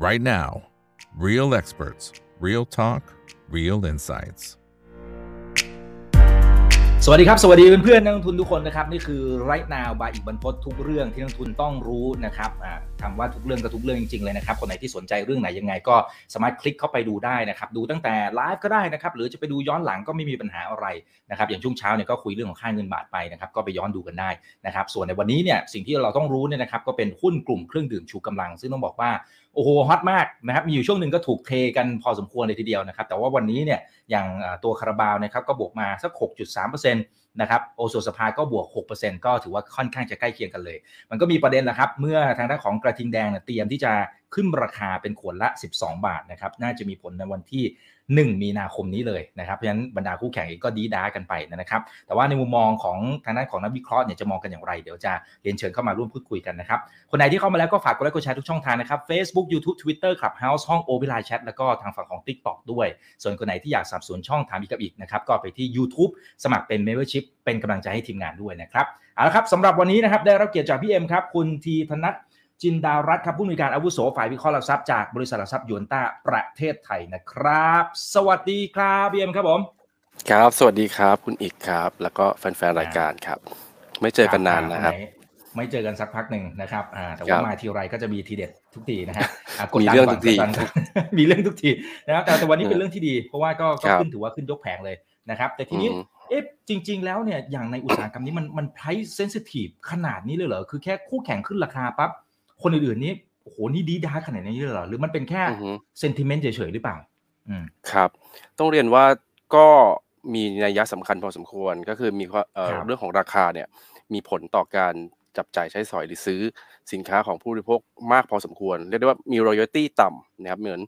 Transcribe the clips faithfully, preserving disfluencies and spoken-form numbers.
Right now, real experts, real talk, real insights. สวัสดีครับสวัสดีเพื่อนๆนักลงทุนทุกคนนะครับนี่คือ Right Now บายอิกบรรพตทุกเรื่องที่นักลงทุนต้องรู้นะครับคำว่าทุกเรื่องกับทุกเรื่องจริงๆเลยนะครับคนไหนที่สนใจเรื่องไหนยังไงก็สามารถคลิกเข้าไปดูได้นะครับดูตั้งแต่ไลฟ์ก็ได้นะครับหรือจะไปดูย้อนหลังก็ไม่มีปัญหาอะไรนะครับอย่างช่วงเช้าเนี่ยก็คุยเรื่องของค่าเงินบาทไปนะครับก็ไปย้อนดูกันได้นะครับส่วนในวันนี้เนี่ยสิ่งที่เราต้องรู้เนี่ยนะครับก็เป็นหุ้นกลุ่มเครื่องดื่มชูกำลังซึ่งต้องบอกว่าโอ้โหฮอตมากนะครับมีอยู่ช่วงหนึ่งก็ถูกเทกันพอสมควรเลยทีเดียวนะครับแต่ว่าวันนี้เนี่ยอย่างตัวคาราบาวนะครับก็บวกมาสัก หกจุดสามเปอร์เซ็นต์ นะครับโอโซสภาก็บวก หกเปอร์เซ็นต์ ก็ถือว่าค่อนข้างจะใกล้เคียงกันเลยมันก็มีประเด็นแหละครับเมื่อทางด้านของกระทิงแดงเนี่ยเตรียมที่จะขึ้นราคาเป็นขวดละสิบสองบาทนะครับน่าจะมีผลในวันที่หนึ่งมีนาคมนี้เลยนะครับเพราะฉะนั้นบรรดาคู่แข่งก็ดีด้ากันไปนะครับแต่ว่าในมุมมองของทางด้านของนักวิเคราะห์เนี่ยจะมองกันอย่างไรเดี๋ยวจะเรียนเชิญเข้ามาร่วมพูดคุยกันนะครับคนไหนที่เข้ามาแล้วก็ฝากกดไลค์กดแชร์ทุกช่องทางนะครับ Facebook YouTube Twitter Clubhouse ห้อง โอ พี ไลน์ Chat แล้วก็ทางฝั่งของ TikTok ด้วยส่วนคนไหนที่อยากสนับสนุนช่องถามอีกกับอีกนะครับก็ไปที่ YouTube สมัครเป็น Membership เป็นกำลังใจให้ทีมงานด้วยนะครับเอาละครับสำหรับวันนี้นะครับได้รับเกียรติจากพี่เอ็มครับคุณธีธนัทจินดารัตน์ครับผู้อำนวยการอาวุโสฝ่ายวิเคราะห์หลักทรัพย์จากบริษัทหลักทรัพย์ยูนต้าประเทศไทยนะครับสวัสดีครับพี่เอ็มครับผมครับสวัสดีครับคุณอิกครับแล้วก็แฟนๆรายการครับไม่เจอกันนานนะครับไม่เจอกันสักพักหนึ่งนะครับแต่ว่ามาทีไรก็จะมีทีเด็ดทุกทีนะฮะมีเรื่องทุกทีมีเรื่องทุกทีนะครับแต่วันนี้เป็นเรื่องที่ดีเพราะว่าก็ขึ้นถือว่าขึ้นยกแผงเลยนะครับแต่ทีนี้เอ๊ะจริงๆแล้วเนี่ยอย่างในอุตสาหกรรมนี้มันมัน price sensitive ขนาดนี้เลยเหรอคือแค่คู่แข่งขึ้นราคาปั๊บคนอื่นๆนี้โอ้โหนี่ดีด้าขนาดนี้เลยเหรอหรือมันเป็นแค่เซนติเมนต์เฉยๆหรือเปล่าครับต้องเรียนว่าก็มีนัยยะสำคัญพอสมควรก็คือมีเรื่องของราคาเนี่ยมีผลต่อการจับจ่ายใช้สอยหรือซื้อสินค้าของผู้บริโภคมากพอสมควรเรียกได้ว่ามี royalty ต่ำนะครับเหมือน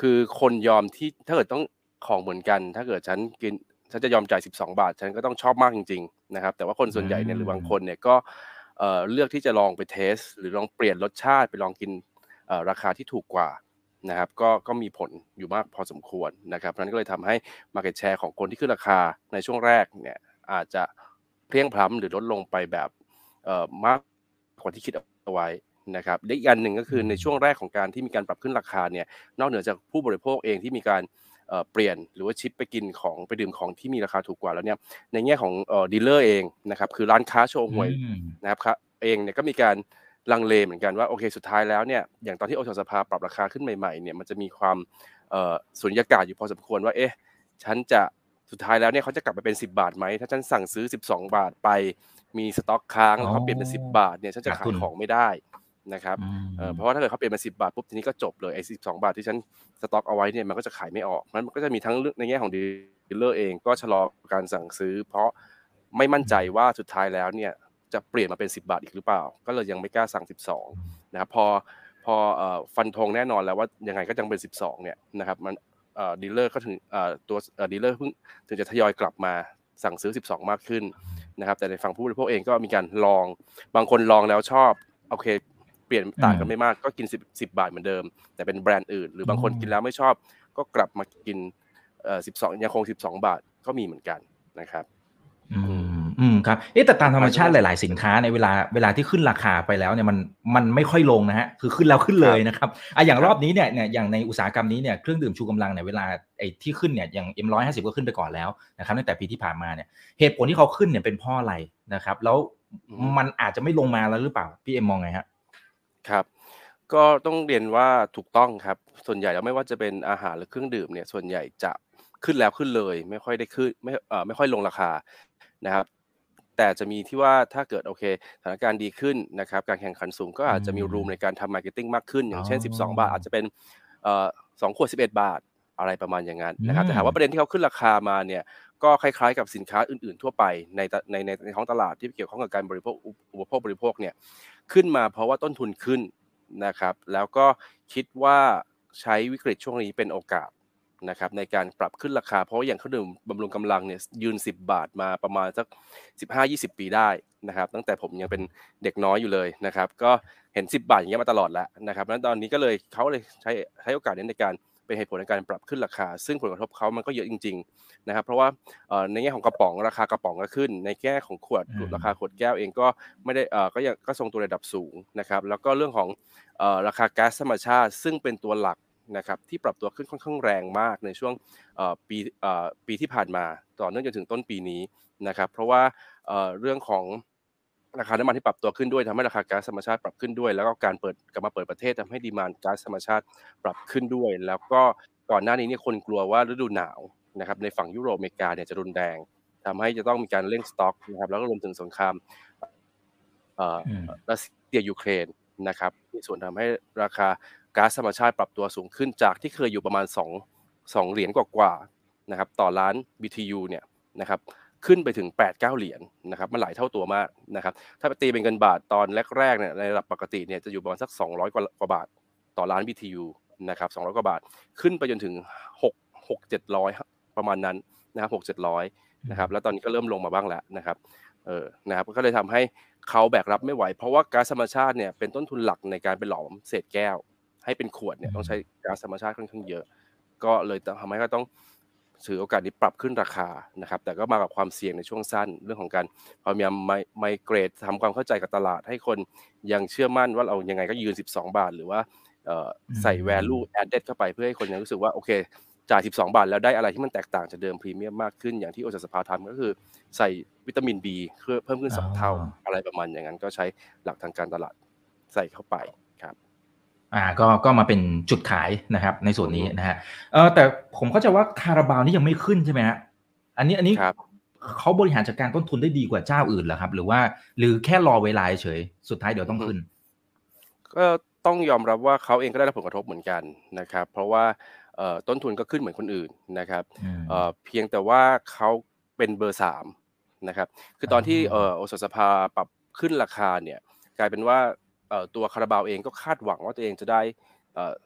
คือคนยอมที่ถ้าเกิดต้องของเหมือนกันถ้าเกิดฉันกินฉันจะยอมจ่ายสิบสองบาทฉันก็ต้องชอบมากจริงๆนะครับแต่ว่าคนส่วนใหญ่เนี่ยหรือบางคนเนี่ยก็เอ่อเลือกที่จะลองไปเทสหรือลองเปลี่ยนรสชาติไปลองกินเอ่อราคาที่ถูกกว่านะครับก็ก็มีผลอยู่มากพอสมควรนะครับนั้นก็เลยทำให้ market share ของคนที่ขึ้นราคาในช่วงแรกเนี่ยอาจจะเพลี้ยงพล้ำหรือลดลงไปแบบเอ่อมากกว่าที่คิดเอาไว้นะครับและอีกอันหนึ่งก็คือในช่วงแรกของการที่มีการปรับขึ้นราคาเนี่ยนอกเหนือจากผู้บริโภคเองที่มีการเอ่อเปลี่ยนหรือว่าชิปไปกินของไปดื่มของที่มีราคาถูกกว่าแล้วเนี่ยในแง่ของเอ่อดีลเลอร์เองนะครับคือร้านค้าโชว์หวยนะครับเองเนี่ยก็มีการลังเลเหมือนกันว่าโอเคสุดท้ายแล้วเนี่ยอย่างตอนที่โอโซสภาปรับราคาขึ้นใหม่ๆเนี่ยมันจะมีความเอ่อสุญญากาศอยู่พอสมควรว่าเอ๊ะฉันจะสุดท้ายแล้วเนี่ยเขาจะกลับไปเป็นสิบบาทไหมถ้าฉันสั่งซื้อสิบสองบาทไปมีสต็อกค้างแล้วเขาเปลี่ยนเป็นสิบบาทเนี่ยฉันจะขายของไม่ได้นะครับเพราะว่าถ้าเกิดเขาเปลี่ยนมาสิบบาทปุ๊บทีนี้ก็จบเลยไอ้สิบสองบาทที่ฉันสต็อกเอาไว้เนี่ยมันก็จะขายไม่ออกมันก็จะมีทั้งในแง่ของดีลเลอร์เองก็ชะลอการสั่งซื้อเพราะไม่มั่นใจว่าสุดท้ายแล้วเนี่ยจะเปลี่ยนมาเป็นสิบบาทอีกหรือเปล่าก็เลยยังไม่กล้าสั่งสิบสองนะครับพอพอฟันธงแน่นอนแล้วว่ายังไงก็ยังเป็นสิบสองเนี่ยนะครับมันดีลเลอร์ก็ถึงตัวดีลเลอร์เพิ่งถึงจะทยอยกลับมาสั่งซื้อสิบสองมากขึ้นนะครับแต่ในฝั่งผู้บริโภคเองก็มีการลองบางคนลองแล้วชอบโอเคเปลี่ยนต่างกันไม่มากก็กินสิบบาทเหมือนเดิมแต่เป็นแบรนด์อื่นหรือบางคนกินแล้วไม่ชอบก็กลับมากินเอ่อสิบสองยังคงสิบสองบาทก็มีเหมือนกันนะครับอืมอืมครับเอ๊ะแต่ตามธรรมชาติหลายๆสินค้าในเวลาเวลาที่ขึ้นราคาไปแล้วเนี่ยมันมันไม่ค่อยลงนะฮะคือขึ้นแล้วขึ้นเลยนะครับอ่ะอย่างรอบนี้เนี่ยเนี่ยอย่างในอุตสาหกรรมนี้เนี่ยเครื่องดื่มชูกำลังเนี่ยเวลาไอ้ที่ขึ้นเนี่ยอย่าง เอ็ม หนึ่งร้อยห้าสิบ ก็ขึ้นไปก่อนแล้วนะครับตั้งแต่ปีที่ผ่านมาเนี่ยเหตุผลที่เขาขึ้นเนี่ยเป็นเพราะอะไรนะครับแล้วมันอาจจะไม่ลงมาแล้วหรือเปล่าพี่เอ็มมองไงฮะครับก็ต้องเรียนว่าถูกต้องครับส่วนใหญ่แล้วไม่ว่าจะเป็นอาหารหรือเครื่องดื่มเนี่ยส่วนใหญ่จะขึ้นแล้วขึ้นเลยไม่ค่อยได้ขึ้นไม่เอ่อไม่ค่อยลงราคานะครับแต่จะมีที่ว่าถ้าเกิดโอเคสถานการณ์ดีขึ้นนะครับการแข่งขันสูงก็อาจจะมีรูมในการทำมาร์เก็ตติ้งมากขึ้นอย่างเช่นสิบสองบาทอาจจะเป็นเอ่อสองขวดสิบเอ็ดบาทอะไรประมาณอย่างนั้นนะครับแต่หากว่าประเด็นที่เขาขึ้นราคามาเนี่ยก็คล้ายๆกับสินค้าอื่นๆทั่วไปในในในท้องตลาดที่เกี่ยวข้องกับการบริโภคอุปโภคบริโภคเนี่ยขึ้นมาเพราะว่าต้นทุนขึ้นนะครับแล้วก็คิดว่าใช้วิกฤตช่วงนี้เป็นโอกาสนะครับในการปรับขึ้นราคาเพราะอย่างเครื่องดื่มบำรุงกำลังเนี่ยยืนสิบบาทมาประมาณสักสิบห้ายี่สิบปีได้นะครับตั้งแต่ผมยังเป็นเด็กน้อยอยู่เลยนะครับก็เห็นสิบบาทอย่างเงี้ยมาตลอดแล้วนะครับแล้วตอนนี้ก็เลยเขาเลยใช้ใช้โอกาสนี้ในการ เป็นเหตุผลในการปรับขึ้นราคาซึ่งผลกระทบเขามันก็เยอะจริงๆนะครับเพราะว่าในแง่ของกระป๋องราคากระป๋องก็ขึ้นในแง่ของขวดราคาขวดแก้วเองก็ไม่ได้ก็ยังก็ทรงตัวระดับสูงนะครับแล้วก็เรื่องของราคาแก๊สธรรมชาติซึ่งเป็นตัวหลักนะครับที่ปรับตัวขึ้นค่อนข้างแรงมากในช่วงปีปีที่ผ่านมาต่อเนื่องจนถึงต้นปีนี้นะครับเพราะว่าเรื่องของราคาน้ำมันที่ปรับตัวขึ้นด้วยทำให้ราคาก๊าซธรรมชาติปรับขึ้นด้วยแล้วก็การเปิดกลับมาเปิดประเทศทำให้ดีมานด์ก๊าซธรรมชาติปรับขึ้นด้วยแล้วก็ก่อนหน้านี้เนี่ยคนกลัวว่าฤดูหนาวนะครับในฝั่งยุโรปอเมริกาเนี่ยจะรุนแรงทำให้จะต้องมีการเร่งสต็อกนะครับแล้วก็รวมถึงสงครามรัสเซียยูเครนนะครับมีส่วนทำให้ราคาก๊าซธรรมชาติปรับตัวสูงขึ้นจากที่เคยอยู่ประมาณสองเหรียญกว่าๆนะครับต่อล้าน บี ที ยู เนี่ยนะครับขึ้นไปถึง แปดถึงเก้า เหรียญนะครับมันหลายเท่าตัวมากนะครับถ้าไปตีเป็นเงินบาทตอนแรกๆเนี่ยในระดับปกติเนี่ยจะอยู่ประมาณสักสองร้อยกว่าบาทต่อล้าน บี ที ยู นะครับสองร้อยกว่าบาทขึ้นไปจนถึงหก หก เจ็ดร้อยประมาณนั้นนะครับหก เจ็ดร้อยนะครับแล้วตอนนี้ก็เริ่มลงมาบ้างแล้วนะครับเออนะครับก็เลยทำให้เขาแบกรับไม่ไหวเพราะว่าก๊าซธรรมชาติเนี่ยเป็นต้นทุนหลักในการไปหลอมเศษแก้วให้เป็นขวดเนี่ยต้องใช้ก๊าซธรรมชาติค่อนข้างเยอะก็เลยทำให้ก็ต้องถือโอกาสนี้ปรับขึ้นราคานะครับแต่ก็มากับความเสี่ยงในช่วงสั้นเรื่องของการพยายามไมเกรดทำความเข้าใจกับตลาดให้คนยังเชื่อมั่นว่าเรายังไงก็ยืนสิบสองบาทหรือว่าใส่ value added เข้าไปเพื่อให้คนยังรู้สึกว่าโอเคจ่ายสิบสองบาทแล้วได้อะไรที่มันแตกต่างจากเดิมพรีเมียมมากขึ้นอย่างที่โอซาสภาทำก็คือใส่วิตามิน B เพิ่มขึ้นสองเท่าอะไรประมาณอย่างนั้นก็ใช้หลักทางการตลาดใส่เข้าไปอ่าก็ก็มาเป็นจุดขายนะครับในส่วนนี้นะฮะเออแต่ผมเข้าใจว่าคาราบาวนี่ยังไม่ขึ้นใช่ไหมฮะอันนี้อันนี้เขาบริหารจัดการต้นทุนได้ดีกว่าเจ้าอื่นเหรอครับหรือว่าหรือแค่รอเวลาเฉยสุดท้ายเดี๋ยวต้องขึ้นก็ต้องยอมรับว่าเขาเองก็ได้รับผลกระทบเหมือนกันนะครับเพราะว่าเอ่อต้นทุนก็ขึ้นเหมือนคนอื่นนะครับเอ่อเพียงแต่ว่าเขาเป็นเบอร์สามนะครับคือตอนที่เอ่อโอซาสภาปรับขึ้นราคาเนี่ยกลายเป็นว่าตัวคาราบาวเองก็คาดหวังว่าตัวเองจะได้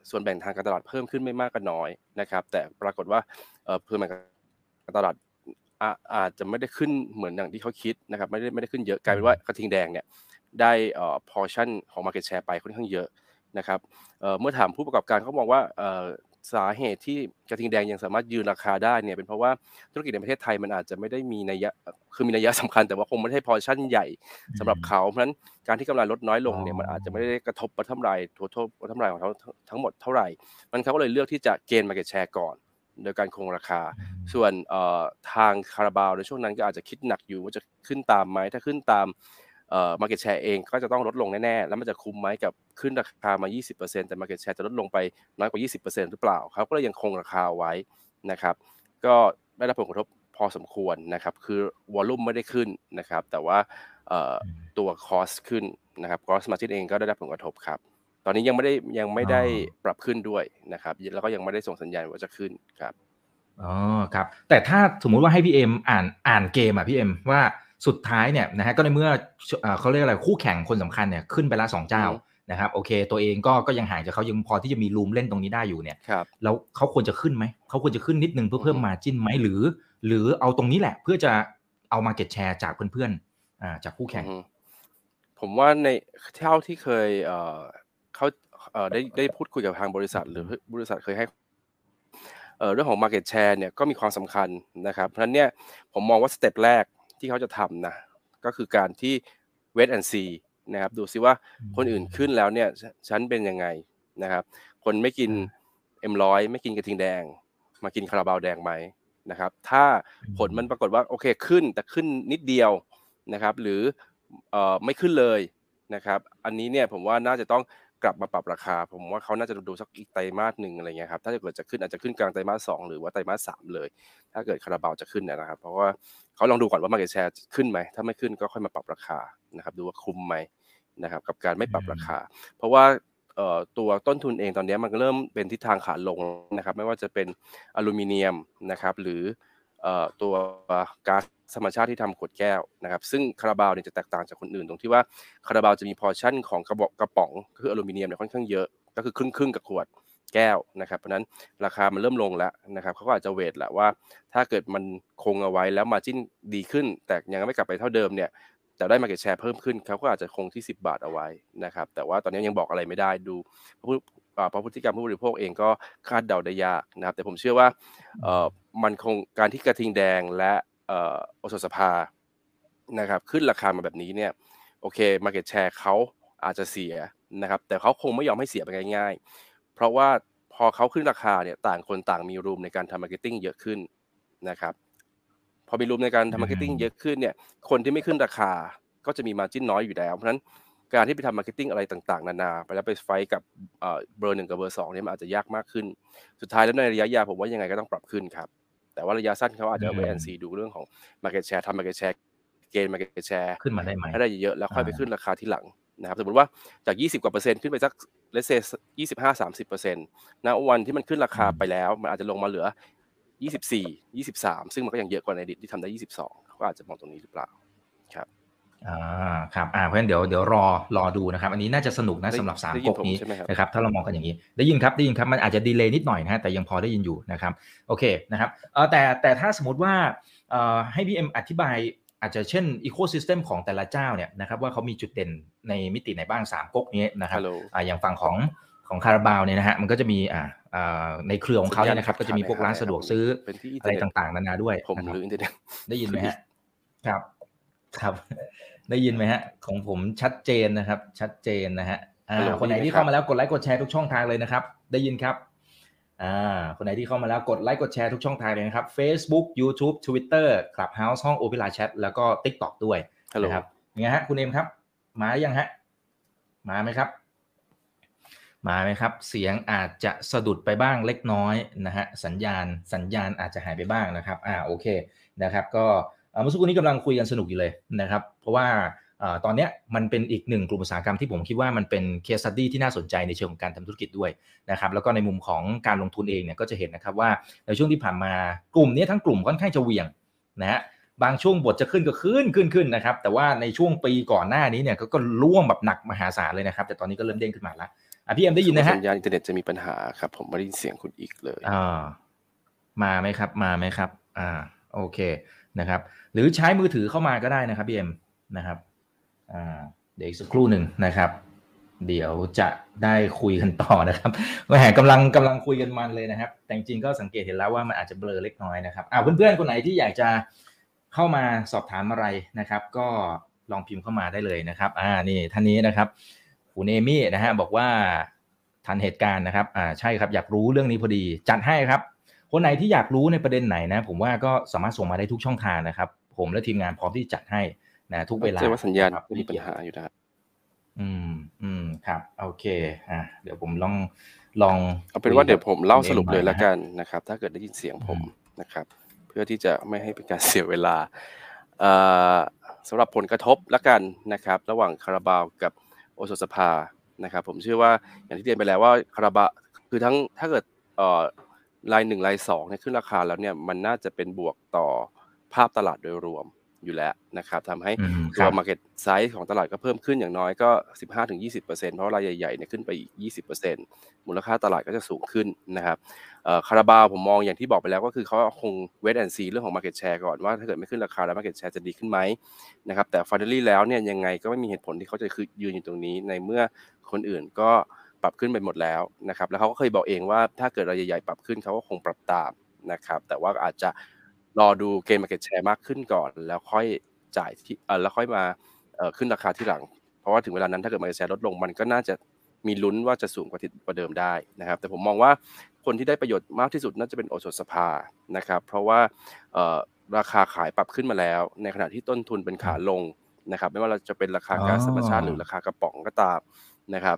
ส่วนแบ่งทางการตลาดเพิ่มขึ้นไม่มากก็น้อยนะครับแต่ปรากฏว่าเพิ่มการตลาดอาจจะไม่ได้ขึ้นเหมือนอย่างที่เขาคิดนะครับไม่ได้ไม่ได้ขึ้นเยอะกลายเป็นว่ากระทิงแดงเนี่ยได้พอร์ชั่นของ market share ไปค่อนข้างเยอะนะครับเมื่อถามผู้ประกอบการเขาบอกว่าสาเหตุที่กระทิงแดงยังสามารถยืนราคาได้เนี่ยเป็นเพราะว่าธุรกิจในประเทศไทยมันอาจจะไม่ได้มีนัยยะคือมีนัยยะสำคัญแต่ว่าคงไม่ได้พอชั่นใหญ่สำหรับเขาเพราะฉะนั้นการที่กำไรลดน้อยลงเนี่ยมันอาจจะไม่ได้กระทบประทับรายทั่วทั่วประทับรายของเขาทั้งหมดเท่าไหร่มันเขาก็เลยเลือกที่จะเกณฑ์มาเก็ตแชร์ก่อนโดยการคงราคาส่วนทางคาราบาวในช่วงนั้นก็อาจจะคิดหนักอยู่ว่าจะขึ้นตามไหมถ้าขึ้นตามmarket share เองก็จะต้องลดลงแน่ๆแล้วมันจะคุ้มไหมกับขึ้นราคามา ยี่สิบเปอร์เซ็นต์ แต่ market share จะลดลงไปน้อยกว่า ยี่สิบเปอร์เซ็นต์ หรือเปล่าเขาก็เลยยังคงราคาไว้นะครับก็ได้รับผลกระทบพอสมควรนะครับคือ volume ไม่ได้ขึ้นนะครับแต่ว่าตัว cost ขึ้นนะครับ gross margin เองก็ได้รับผลกระทบครับตอนนี้ยังไม่ได้ยังไม่ได้ปรับขึ้นด้วยนะครับแล้วก็ยังไม่ได้ส่งสัญญาณว่าจะขึ้นครับอ๋อครับแต่ถ้าสมมุติว่าให้พี่เอ็มอ่านอ่านเกมอ่ะพี่เอ็มว่าสุดท้ายเนี่ยนะฮะก็ในเมื่อเขาเรียกอะไรคู่แข่งคนสำคัญเนี่ยขึ้นไปละสองเจ้านะครับโอเคตัวเองก็ก็ยังห่างจากเขายังพอที่จะมีรูมเล่นตรงนี้ได้อยู่เนี่ยแล้วเขาควรจะขึ้นไหมเขาควรจะขึ้นนิดนึงเพื่อเพิ่มมาจิ้นไหมหรือหรือเอาตรงนี้แหละเพื่อจะเอามาเก็ตแชร์จากเพื่อนๆอ่าจากคู่แข่งผมว่าในเท่าที่เคยเอ่อเขาเอ่อได้ได้พูดคุยกับทางบริษัทหรือบริษัทเคยให้เอ่อเรื่องของมาเก็ตแชร์เนี่ยก็มีความสำคัญนะครับเพราะฉะนั้นเนี่ยผมมองว่าสเต็ปแรกที่เขาจะทำนะก็คือการที่ wait and see นะครับดูซิว่าคนอื่นขึ้นแล้วเนี่ยฉันเป็นยังไงนะครับคนไม่กิน เอ็ม หนึ่งร้อย ไม่กินกระทิงแดงมากินคาราบาวแดงไหมนะครับถ้าผลมันปรากฏว่าโอเคขึ้นแต่ขึ้นนิดเดียวนะครับหรือเอ่อไม่ขึ้นเลยนะครับอันนี้เนี่ยผมว่าน่าจะต้องกลับมาปรับราคาผมว่าเขาน่าจะดูสักอีกไตรมาสหนึ่งอะไรเงี้ยครับถ้าเกิดจะขึ้นอาจจะขึ้นกลางไตรมาสสองหรือว่าไตรมาสสามเลยถ้าเกิดคาราบาวจะขึ้นเนี่ยนะครับเพราะว่าเขาลองดูก่อนว่า market share ขึ้นไหมถ้าไม่ขึ้นก็ค่อยมาปรับราคานะครับดูว่าคุ้มไหมนะครับกับการไม่ปรับราคาเพราะว่าตัวต้นทุนเองตอนนี้มันเริ่มเป็นทิศทางขาลงนะครับไม่ว่าจะเป็นอลูมิเนียมนะครับหรือตัวก๊าซธรรมชาติที่ทำขวดแก้วนะครับซึ่งคาราบาวเนี่ยจะแตกต่างจากคนอื่นตรงที่ว่าคาราบาวจะมีพอร์ชั่นของกระบอกกระป๋องคืออลูมิเนียมเนี่ยค่อนข้างเยอะก็คือครึ่งๆกับขวดแก้วนะครับเพราะนั้นราคามันเริ่มลงแล้วนะครับเขาก็อาจจะเวทแหละว่าถ้าเกิดมันคงเอาไว้แล้วมาร์จิ้นดีขึ้นแต่ยังไม่กลับไปเท่าเดิมเนี่ยแต่ได้มาเก็ตแชร์เพิ่มขึ้นเขาก็อาจจะคงที่สิบบาทเอาไว้นะครับแต่ว่าตอนนี้ยังบอกอะไรไม่ได้ดู เพราะพฤติกรรมผู้บริโภคเองก็คาดเดาได้ยากนะครับแต่ผมเชื่อว่ามันคงการที่กระทิงแดงและอสสภานะครับขึ้นราคามาแบบนี้เนี่ยโอเค market share เขาอาจจะเสียนะครับแต่เขาคงไม่ยอมให้เสียไปง่ายๆเพราะว่าพอเขาขึ้นราคาเนี่ยต่างคนต่างมีรูมในการทำมาร์เก็ตติ้งเยอะขึ้นนะครับพอมีรูมในการทำมาร์เก็ตติ้งเยอะขึ้นเนี่ยคนที่ไม่ขึ้นราคาก็จะมีมาร์จิ้นน้อยอยู่แล้วเพราะฉะนั้นการที่ไปทำมาร์เก็ตติ้งอะไรต่างๆนานาไปแล้วไปไฟท์กับเบอร์หนึ่งกับเบอร์สองเนี่ยมันอาจจะยากมากขึ้นสุดท้ายแล้วในระยะยาวผมว่ายังไงก็ต้องปรับขึ้นครับแต่ว่าระยะสั้นเขาอาจจะเอาไปแอนซีดูเรื่องของ market share ทำ market share เกณฑ์ market share ขึ้นมาได้ไหมให้ได้เยอะๆแล้วค่อยไปขึ้นราคาที่หลังนะครับสมมติว่าจากยี่สิบกว่าเปอร์เซ็นต์ขึ้นไปสัก let's say ยี่สิบห้า สามสิบเปอร์เซ็นต์ ณ วันที่มันขึ้นราคาไปแล้วมันอาจจะลงมาเหลือยี่สิบสี่ ยี่สิบสามซึ่งมันก็ยังเยอะกว่าในอดีตที่ทำได้ยี่สิบสองก็อาจจะมองตรงนี้หรือเปล่าครับอ่าครับอ่าเพราะฉะนั้นเดี๋ยวเดี๋ยวรอรอดูนะครับอันนี้น่าจะสนุกนะสำหรับสามก๊กนี้นะครับถ้าเรามองกันอย่างนี้ได้ยินครับได้ยินครับมันอาจจะดีเลย์นิดหน่อยนะฮะแต่ยังพอได้ยินอยู่นะครับโอเคนะครับเออแต่แต่ถ้าสมมติว่าเอ่อให้พี่เอ็มอธิบายอาจจะเช่นอีโคซิสเต็มของแต่ละเจ้าเนี่ยนะครับว่าเขามีจุดเด่นในมิติไหนบ้างสามก๊กนี้นะครับ อ่าอย่างฝั่งของของคาราบาวเนี่ยนะฮะมันก็จะมีอ่าอ่าในเครือของเขาเนี่ยนะครับก็จะมีพวกร้านสะดวกซื้ออะไรต่างๆนานาด้วยผมหรืออินเทอร์เน็ตได้ยินไหมฮะครับครับได้ยินไหมฮะของผมชัดเจนนะครับชัดเจนนะฮะคนไหนที่เข้ามาแล้วกดไลค์กดแชร์ทุกช่องทางเลยนะครับได้ยินครับอ่าคนไหนที่เข้ามาแล้วกดไลค์กดแชร์ทุกช่องทางเลยนะครับ Facebook YouTube Twitter Clubhouse ห้อง Opera Chat แล้วก็ TikTok ด้วยนะครับยังไงฮะคุณเอมครับมาหรือยังฮะมาไหมครับมาไหมครับเสียงอาจจะสะดุดไปบ้างเล็กน้อยนะฮะสัญญาณสัญญาณอาจจะหายไปบ้างนะครับอ่าโอเคนะครับก็เมื่อสักครู่นี้กำลังคุยกันสนุกอยู่เลยนะครับเพราะว่าตอนนี้มันเป็นอีกหนึ่งกลุ่มอุตสาหกรรมที่ผมคิดว่ามันเป็น case study ที่น่าสนใจในเชิงของการทำธุรกิจด้วยนะครับแล้วก็ในมุมของการลงทุนเองเนี่ยก็จะเห็นนะครับว่าในช่วงที่ผ่านมากลุ่มนี้ทั้งกลุ่มค่อนข้างจะเหวี่ยงนะฮะบางช่วงบทจะขึ้นก็ขึ้นขึ้นขึ้นนะครับแต่ว่าในช่วงปีก่อนหน้านี้เนี่ยก็ร่วงแบบหนักมหาศาลเลยนะครับแต่ตอนนี้ก็เริ่มเด้งขึ้นมาแล้วพี่เอ็มได้ยินนะฮะสัญญาณอินเทอร์เน็ตจะมีปัญหาครับผมไม่ได้ยินเสียงคุณอีกเลยมาไหมครับมาไหมครับอ่าโอเคนะครับหรือใช้มือถือเข้ามาก็ได้นะครับพี่เอ็มนะครับเดี๋ยวอีกสักครู่หนึ่งนะครับเดี๋ยวจะได้คุยกันต่อนะครับแหมกำลังกำลังคุยกันมันเลยนะครับแต่จริงๆก็สังเกตเห็นแล้วว่ามันอาจจะเบลอเล็กน้อยนะครับอ่าเพื่อนๆคนไหนที่อยากจะเข้ามาสอบถามอะไรนะครับก็ลองพิมพ์เข้ามาได้เลยนะครับอ่านี่ท่านนี้นะครับคุณเอมี่นะฮะบอกว่าทันเหตุการณ์นะครับอ่าใช่ครับอยากรู้เรื่องนี้พอดีจัดให้ครับคนไหนที่อยากรู้ในประเด็นไหนนะผมว่าก็สามารถส่งมาได้ทุกช่องทางนะครับผมและทีมงานพร้อมที่จัดให้นะทุกเวลาว่าสัญญาณมีปัญหาอยู่นะอืมอืมครับโอเคอ่ะเดี๋ยวผมลองลองเอาเป็นว่าเดี๋ยวผมเล่าสรุปเลยละกันนะครับถ้าเกิดได้ยินเสียงผมนะครับเพื่อที่จะไม่ให้เป็นการเสียเวลาเอ่อสำหรับผลกระทบละกันนะครับระหว่างคาราบาวกับโอสถสภานะครับผมเชื่อว่าอย่างที่เรียนไปแล้วว่าคาราบาวคือทั้งถ้าเกิดเอ่อรายหนึ่งรายสองเนี่ยขึ้นราคาแล้วเนี่ยมันน่าจะเป็นบวกต่อภาพตลาดโดยรวมอยู่แล้วนะครับทำให้ตัว market size ของตลาดก็เพิ่มขึ้นอย่างน้อยก็ สิบห้าถึงยี่สิบเปอร์เซ็นต์ เพราะรายใหญ่ๆเนี่ยขึ้นไปอีก ยี่สิบเปอร์เซ็นต์ มูลค่าตลาดก็จะสูงขึ้นนะครับเอ่อคาราบาวผมมองอย่างที่บอกไปแล้วก็คือเขาคง wait and see เรื่องของ market share ก่อนว่าถ้าเกิดไม่ขึ้นราคาแล้ว market share จะดีขึ้นไหมนะครับแต่ finally แล้วเนี่ยยังไงก็ไม่มีเหตุผลที่เขาจะคือยืนอยู่ตรงนี้ในเมื่อคนอื่นก็ปรับขึ้นไปหมดแล้วนะครับแล้วเขาก็เคยบอกเองว่าถ้าเกิดรายใหญ่ๆปรับขึ้นเขาก็คงปรับตามนะครับแต่ว่าอาจจะรอดูเกณฑ์ market share มากขึ้นก่อนแล้วค่อยจ่ายที่เอ่อแล้วค่อยมาเอ่อขึ้นราคาที่หลังเพราะว่าถึงเวลานั้นถ้าเกิด market share ลดลงมันก็น่าจะมีลุ้นว่าจะสูงกว่าเดิมได้นะครับแต่ผมมองว่าคนที่ได้ประโยชน์มากที่สุดน่าจะเป็นโอสถสภานะครับเพราะว่าเอ่อราคาขายปรับขึ้นมาแล้วในขณะที่ต้นทุนเป็นขาลงนะครับไม่ว่าเราจะเป็นราคาก๊าซธรรมชาติหรือราคากระป๋องก็ตามนะครับ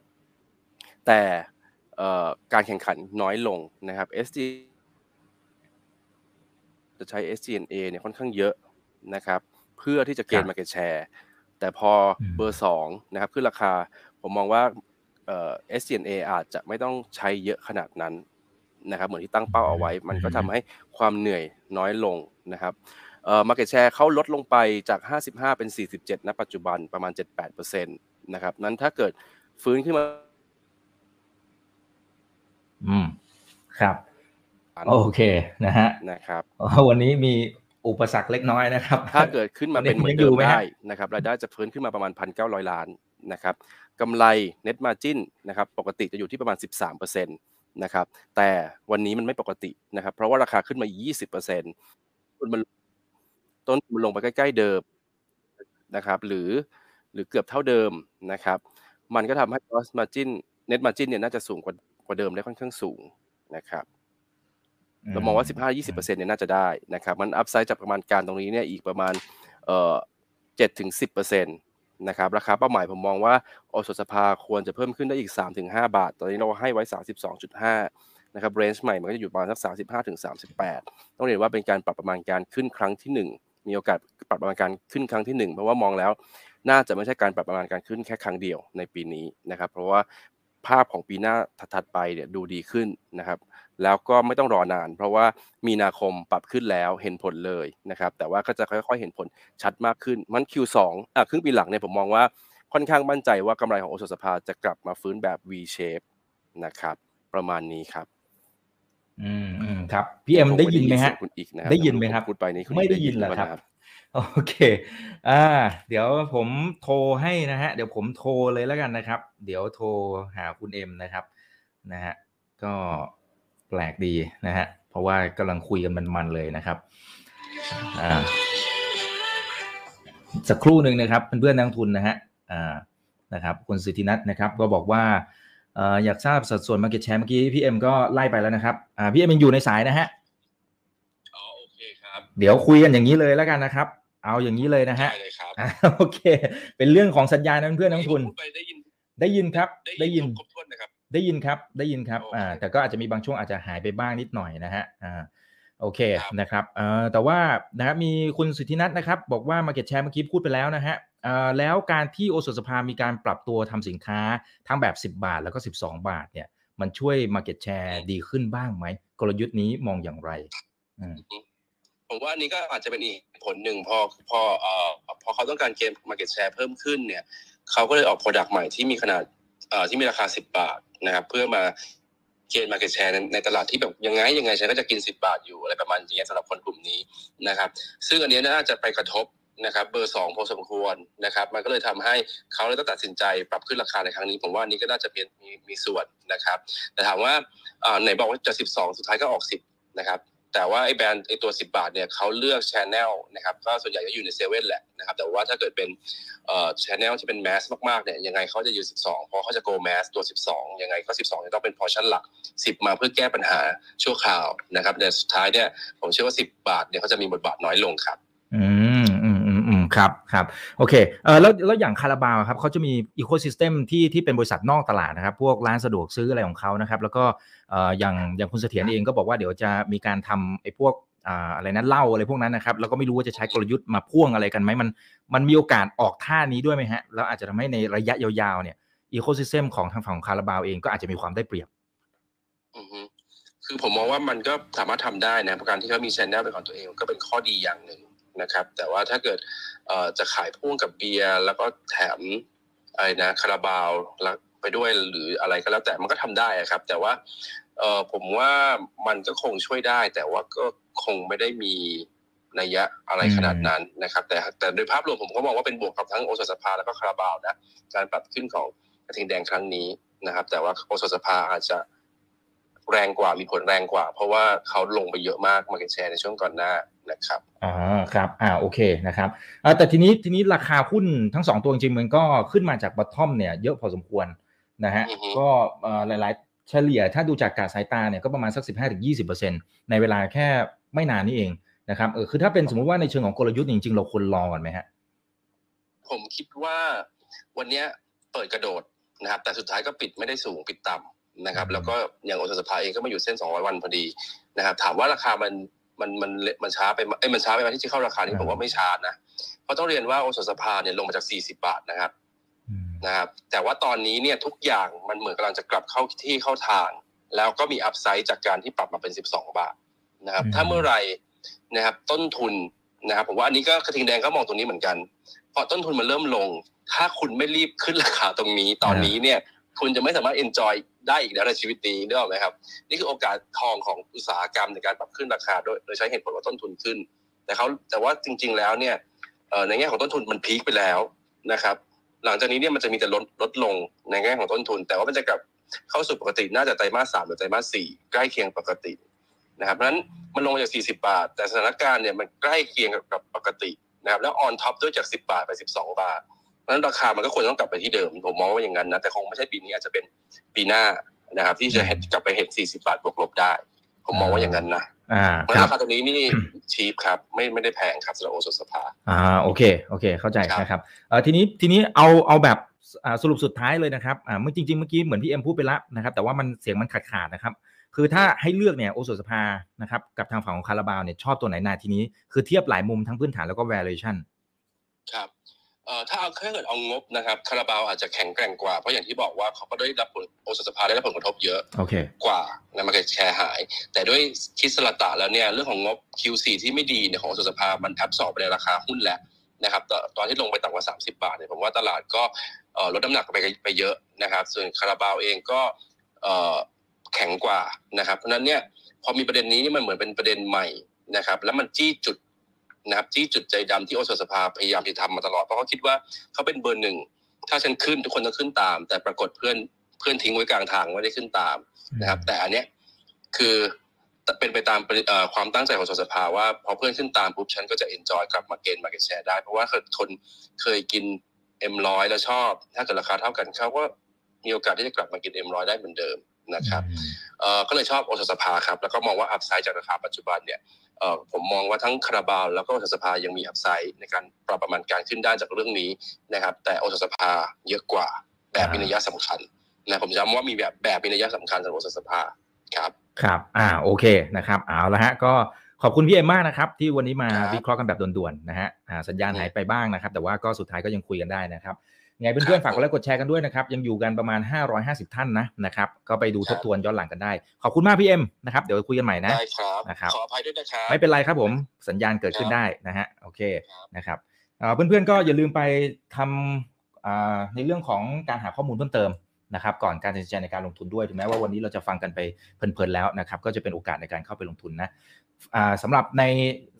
แต่การแข่งขันน้อยลงนะครับ เอส จี จะใช้ เอส จี เอ็น เอ เนี่ยค่อนข้างเยอะนะครับเพื่อที่จะเกณฑ์ market share แต่พอเบอร์สองนะครับขึ้นราคาผมมองว่า เอส จี เอ็น เอ อาจจะไม่ต้องใช้เยอะขนาดนั้นนะครับเหมือนที่ตั้งเป้าเอาไว้มันก็ทำให้ความเหนื่อยน้อยลงนะครับเอ่อ market share เขาลดลงไปจากห้าสิบห้าเป็นสี่สิบเจ็ดณปัจจุบันประมาณ เจ็ดสิบแปดเปอร์เซ็นต์ นะครับนั้นถ้าเกิดฟื้นขึ้นมาอืมครับโอเคนะฮะนะครับวันนี้มีอุปสรรคเล็กน้อยนะครับถ้าเกิดขึ้นมาเป็นเหมือนเดิมได้นะครับรายได้จะเพิ่มขึ้นมาประมาณ หนึ่งพันเก้าร้อย ล้าน นะครับกำไร net margin นะครับปกติจะอยู่ที่ประมาณ สิบสามเปอร์เซ็นต์ นะครับแต่วันนี้มันไม่ปกตินะครับเพราะว่าราคาขึ้นมา ยี่สิบเปอร์เซ็นต์ ต้นมันต้นมันลงไปใกล้ๆเดิมนะครับหรือหรือเกือบเท่าเดิมนะครับมันก็ทำให้ gross margin net margin เนี่ยน่าจะสูงกว่ากว่าเดิมได้ค่อนข้างสูงนะครับเรามองว่า สิบห้าถึงยี่สิบเปอร์เซ็นต์ เนี่ยน่าจะได้นะครับมันอัพไซด์จากประมาณการตรงนี้เนี่ยอีกประมาณเอ่อ เจ็ดถึงสิบเปอร์เซ็นต์ นะครับราคาเป้าหมายผมมองว่าอสสภาควรจะเพิ่มขึ้นได้อีก สามถึงห้า บาทตอนนี้เราให้ไว้ สามสิบสองจุดห้า นะครับเรนจ์ใหม่มันก็จะอยู่ประมาณสัก สามสิบห้าถึงสามสิบแปด ต้องเรียนว่าเป็นการปรับประมาณการขึ้นครั้งที่หนึ่งมีโอกาสปรับประมาณการขึ้นครั้งที่หนึ่งเพราะว่ามองแล้วน่าจะไม่ใช่การปรับประมาณการขึ้นแค่ครั้งเดียวในปีนี้นะครับเพราะว่าภาพของปีหน้าถัดไปเนี่ยดูดีขึ้นนะครับแล้วก็ไม่ต้องรอนานเพราะว่ามีนาคมปรับขึ้นแล้วเห็นผลเลยนะครับแต่ว่าก็จะค่อยๆเห็นผลชัดมากขึ้นมัน คิว สอง อ่ะครึ่งปีหลังเนี่ยผมมองว่าค่อนข้างมั่นใจว่ากำไรของอสสภาจะกลับมาฟื้นแบบ V shape นะครับประมาณนี้ครับอืมอืมครับพี่เอ็มได้ยินไหมฮะได้ยินไหมครับพูดไปนี้ไม่ได้ยินเหรอครับโอเคอ่าเดี๋ยวผมโทรให้นะฮะเดี๋ยวผมโทรเลยแล้วกันนะครับเดี๋ยวโทรหาคุณเอ็มนะครับนะฮะก็แปลกดีนะฮะเพราะว่ากำลังคุยกันมันๆเลยนะครับอ่าสักครู่หนึ่งนะครับเพื่อนๆนักทุนนะฮะอ่านะครับคุณสิทธินัทนะครับก็บอกว่าเอ่ออยากทราบสัดส่วน market share เมื่อกี้พี่เอ็มก็ไล่ไปแล้วนะครับอ่าพี่เอ็มยังอยู่ในสายนะฮะเดี๋ยวคุยกันอย่างนี้เลยแล้วกันนะครับเอาอย่างนี้เลยนะฮะโอเคเป็นเรื่องของสัญญาณนั้นเพื่อนนักทุนได้ยินได้ยินครับได้ยินครบถ้วนนะครับได้ยินครับได้ยินครับอ่าแต่ก็อาจจะมีบางช่วงอาจจะหายไปบ้างนิดหน่อยนะฮะอ่าโอเคนะครับเอ่อแต่ว่านะมีคุณสุทธินัทนะครับบอกว่า market share เมื่อกี้พูดไปแล้วนะฮะเอ่อแล้วการที่อสสภามีการปรับตัวทำสินค้าทั้งแบบสิบบาทแล้วก็สิบสองบาทเนี่ยมันช่วย market share ดีขึ้นบ้างไหมกลยุทธ์นี้มองอย่างไรอืมผมว่าอันนี้ก็อาจจะเป็นอีกผลหนึ่งพอพอเอ่อพอเขาต้องการเกณฑ์ market share เพิ่มขึ้นเนี่ยเขาก็เลยออก product ใหม่ที่มีขนาดเอ่อที่มีราคาสิบบาทนะครับเพื่อมาเกณฑ์ market share ในในตลาดที่แบบยังไงยังไงฉันก็จะกินสิบบาทอยู่อะไรประมาณนี้สำหรับคนกลุ่มนี้นะครับซึ่งอันนี้น่าจะไปกระทบนะครับเบอร์สองพอสมควรนะครับมันก็เลยทำให้เขาเลยต้องตัดสินใจปรับขึ้นราคาในครั้งนี้ผมว่าอันนี้ก็น่าจะเป็นมีมีส่วนนะครับแต่ถามว่าเอ่อไหนบอกว่าจะสิบสองสุดท้ายก็ออกสิบนะครับแต่ว่าไอ้แบรนด์ไอ้ตัวสิบบาทเนี่ยเขาเลือก channel นะครับก็ส่วนใหญ่ก็อยู่ในเซเว่นแหละนะครับแต่ว่าถ้าเกิดเป็นเอ่อ channel ที่เป็น mass มากๆเนี่ยยังไงเขาจะอยู่สิบสองเพราะเขาจะ go mass ตัวสิบสองยังไงก็สิบสองจะต้องเป็น portion หลักสิบมาเพื่อแก้ปัญหาชั่วคราวนะครับแต่สุดท้ายเนี่ยผมเชื่อว่าสิบบาทเนี่ยเขาจะมีบทบาทน้อยลงครับอืมอืมๆๆครับครับโอเคเอ่อแล้วแล้วอย่างคาราบาวครับเขาจะมี ecosystem ที่ที่เป็นบริษัทนอกตลาดนะครับพวกร้านสะดวกซื้ออะไรของเขานะครับแล้วก็เอ่ออย่างอย่างคุณเสถียรเองก็บอกว่าเดี๋ยวจะมีการทำไอ้พวกอ่าอะไรนะเหล้าอะไรพวกนั้นนะครับแล้วก็ไม่รู้ว่าจะใช้กลยุทธ์มาพ่วงอะไรกันไหมมันมันมีโอกาสออกท่านี้ด้วยไหมฮะแล้วอาจจะทำให้ในระยะยาวๆเนี่ย ecosystem ของทางฝั่งของคาราบาวเองก็อาจจะมีความได้เปรียบอือฮึคือผมมองว่ามันก็สามารถทำได้นะการที่เขามี channel เป็นของตัวเองก็เป็นข้อดีอย่างนึงนะครับแต่ว่าถ้าเกิดจะขายพ่วงกับเบียร์แล้วก็แถมอะไรนะคาราบาวแล้วไปด้วยหรืออะไรก็แล้วแต่มันก็ทำได้ครับแต่ว่าผมว่ามันก็คงช่วยได้แต่ว่าก็คงไม่ได้มีนัยยะอะไรขนาดนั้นนะครับแต่แต่โดยภาพรวมผมก็มองว่าเป็นบวกกับทั้งอสสภาแล้วก็คาราบาวนะการปรับขึ้นของกระทิงแดงครั้งนี้นะครับแต่ว่าอสสภาอาจจะแรงกว่ามีผลแรงกว่าเพราะว่าเขาลงไปเยอะมาก market share ในช่วงก่อนหน้านะครับอ่าครับอ่าโอเคนะครับอ่าแต่ทีนี้ทีนี้ราคาหุ้นทั้งสองตัวจริงมันก็ขึ้นมาจาก bottom เนี่ยเยอะพอสมควรนะฮะก็เอ่อหลายๆเฉลี่ยถ้าดูจากกาสายตาเนี่ยก็ประมาณสัก สิบห้าถึงยี่สิบเปอร์เซ็นต์ ในเวลาแค่ไม่นานนี้เองนะครับเออคือถ้าเป็นสมมุติว่าในเชิงของกลยุทธ์จริงๆเราควรรอก่อนมั้ยฮะผมคิดว่าวันเนี้ยเปิดกระโดดนะครับแต่สุดท้ายก็ปิดไม่ได้สูงปิดต่ำนะครับแล้วก็อย่างอสสภาเองก็มาอยู่เส้นสองร้อยวันพอดีนะครับถามว่าราคามันมันมันมันช้าไปเอ้ยมันช้าไปมั้ยที่เข้าราคานี้ผมว่าไม่ช้านะเพราะต้องเรียนว่าอสสภาเนี่ยลงมาจากสี่สิบบาทนะครับนะครับแต่ว่าตอนนี้เนี่ยทุกอย่างมันเหมือนกำลังจะกลับเข้าที่เข้าทางแล้วก็มีอัพไซด์จากการที่ปรับมาเป็นสิบสองบาทนะครับถ้าเมื่อไหร่นะครับต้นทุนนะครับผมว่าอันนี้ก็กระทิงแดงก็มองตรงนี้เหมือนกันพอต้นทุนมันเริ่มลงถ้าคุณไม่รีบขึ้นราคาตรงนี้ตอนนี้เนี่ยคุณจะไม่สามารถ enjoy ได้อีกแล้วในชีวิตนี้ได้หรอกนะครับนี่คือโอกาสทองของอุตสาหกรรมในการปรับขึ้นราคาโดยโดยใช้เหตุผลว่าต้นทุนขึ้นแต่เขาแต่ว่าจริงๆแล้วเนี่ยในแง่ของต้นทุนมันพีคไปแล้วนะครับ หลังจากนี้เนี่ยมันจะมีแต่ลดลดลงในแง่ของต้นทุนแต่ว่ามันจะกลับเข้าสู่ปกติน่าจะไตรมาสสามหรือไตรมาสสี่ใกล้เคียงปกตินะครับเพราะฉะนั้นมันลงจากสี่สิบบาทแต่สถานการณ์เนี่ยมันใกล้เคียงกับปกตินะครับแล้วออนท็อปด้วยจากสิบบาทไปสิบสองบาทเพราะฉะนั้นราคามันก็ควรต้องกลับไปที่เดิมผมมองว่าอย่างนั้นนะแต่คงไม่ใช่ปีนี้อาจจะเป็นปีหน้านะครับที่จะกลับไปเห็นสี่สิบบาทบวกลบได้ผมมองว่าอย่างนั้นนะเพราะราคาตรงนี้นี่ชีพครับไม่ไม่ได้แพงครับสำหรับโอสถสภาอ่าโอเคโอเคเข้าใจนะครับเอ่อทีนี้ทีนี้เอาเอาแบบสรุปสุดท้ายเลยนะครับอ่าเมื่อจริงๆเมื่อกี้เหมือนพี่เอ็มพูดไปแล้วนะครับแต่ว่ามันเสียงมันขาดๆนะครับคือถ้าให้เลือกเนี่ยโอสถสภานะครับกับทางฝั่งของคาราบาวเนี่ยชอบตัวไหนนาทีนี้คือเทียบหลายมุมทั้งพื้นฐานแล้วก็ valuation ครับเอ่อถ้าเอาแค่เกิดเอางบนะครับคาราบาวอาจจะแข็งแกร่งกว่าเพราะอย่างที่บอกว่าเขาก็ได้รับผลโอสถสภาได้รับผลกระทบเยอะ okay. กว่านะมาร์เก็ตแชร์หายแต่ด้วยทิศละตะแล้วเนี่ยเรื่องของงบ คิว สี่ ที่ไม่ดีเนี่ยของโอสถสภามันแอบสอบไปในราคาหุ้นแหละนะครับ ต, ตอนที่ลงไปต่ำกว่าสามสิบบาทเนี่ยผมว่าตลาดก็ลดน้ำหนักไปไปเยอะนะครับส่วนคาราบาวเองก็แข็งกว่านะครับเพราะนั้นเนี่ยพอมีประเด็นนี้มันเหมือนเป็นประเด็นใหม่นะครับแล้วมันจี้จุดนะครับที่จุดใจดำที่โอสถสภาพยายามที่ทำมาตลอดเพราะเขาคิดว่าเขาเป็นเบอร์หนึ่งถ้าฉันขึ้นทุกคนต้องขึ้นตามแต่ปรากฏเพื่อนเพื่อนทิ้งไว้กลางทางไม่ได้ขึ้นตามนะครับแต่อันเนี้ยคือเป็นไปตามความตั้งใจของโอสถสภาว่าพอเพื่อนขึ้นตามปุ๊บฉันก็จะเอนจอยกลับมาเกณฑ์มาเก็ตแชร์ได้เพราะว่าคนเคยกิน เอ็ม หนึ่งร้อย แล้วชอบถ้าเกิดราคาเท่ากันเขาก็มีโอกาสที่จะกลับมากิน เอ็ม หนึ่งร้อย ได้เหมือนเดิมนะครับก็เลยชอบโอสถสภาครับแล้วก็มองว่าอัพไซด์จากราคาปัจจุบันเนี่ยผมมองว่าทั้งคาราบาวแล้วก็โอสถสภายังมีอัพไซด์ในการปรับประมาณการขึ้นได้จากเรื่องนี้นะครับแต่โอสถสภาเยอะกว่าแบบมีนัยสำคัญนะผมย้ำว่ามีแบบแบบมีนัยสำคัญสำหรับโอสถสภาครับครับอ่าโอเคนะครับเอาละฮะก็ขอบคุณพี่เอ็มมากนะครับที่วันนี้มาวิเคราะห์กันแบบด่วนๆนะฮะสัญญาณหายไปบ้างนะครับแต่ว่าก็สุดท้ายก็ยังคุยกันได้นะครับไงเพื่อนๆฝากกดไลค์กดแชร์กันด้วยนะครับยังอยู่กันประมาณห้าร้อยห้าสิบท่านนะนะครับก็ไปดูทบทวนย้อนหลังกันได้ขอบคุณมากพี่เอ็มนะครับเดี๋ยวคุยกันใหม่นะได้ครับนะครับขออภัยด้วยนะครับไม่เป็นไรครับผมสัญญาณเกิดขึ้นได้นะฮะโอเคนะครับเพื่อนๆก็อย่าลืมไปทำในเรื่องของการหาข้อมูลเพิ่มเติมนะครับก่อนการตัดสินใจในการลงทุนด้วยถึงแม้ว่าวันนี้เราจะฟังกันไปเพลินๆแล้วนะครับก็จะเป็นโอกาสในการเข้าไปลงทุนนะสำหรับใน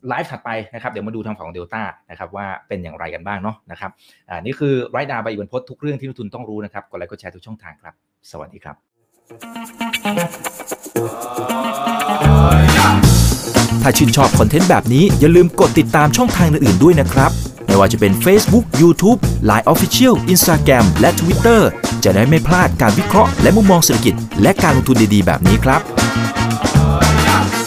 ไลฟ์ถัดไปนะครับเดี๋ยวมาดูทางฝั่งของ Delta นะครับว่าเป็นอย่างไรกันบ้างเนาะนะครับอ่านี่คือ Right Now ไปอีกบรรพตทุกเรื่องที่นักลงทุนต้องรู้นะครับกดไลค์กดแชร์ทุกช่องทางครับสวัสดีครับถ้าชื่นชอบคอนเทนต์แบบนี้อย่าลืมกดติดตามช่องทางอื่นๆด้วยนะครับไม่ว่าจะเป็น Facebook YouTube Line Official Instagram และ Twitter จะได้ไม่พลาดการวิเคราะห์และมุมมองเศรษฐกิจและการลงทุนดีๆแบบนี้ครับ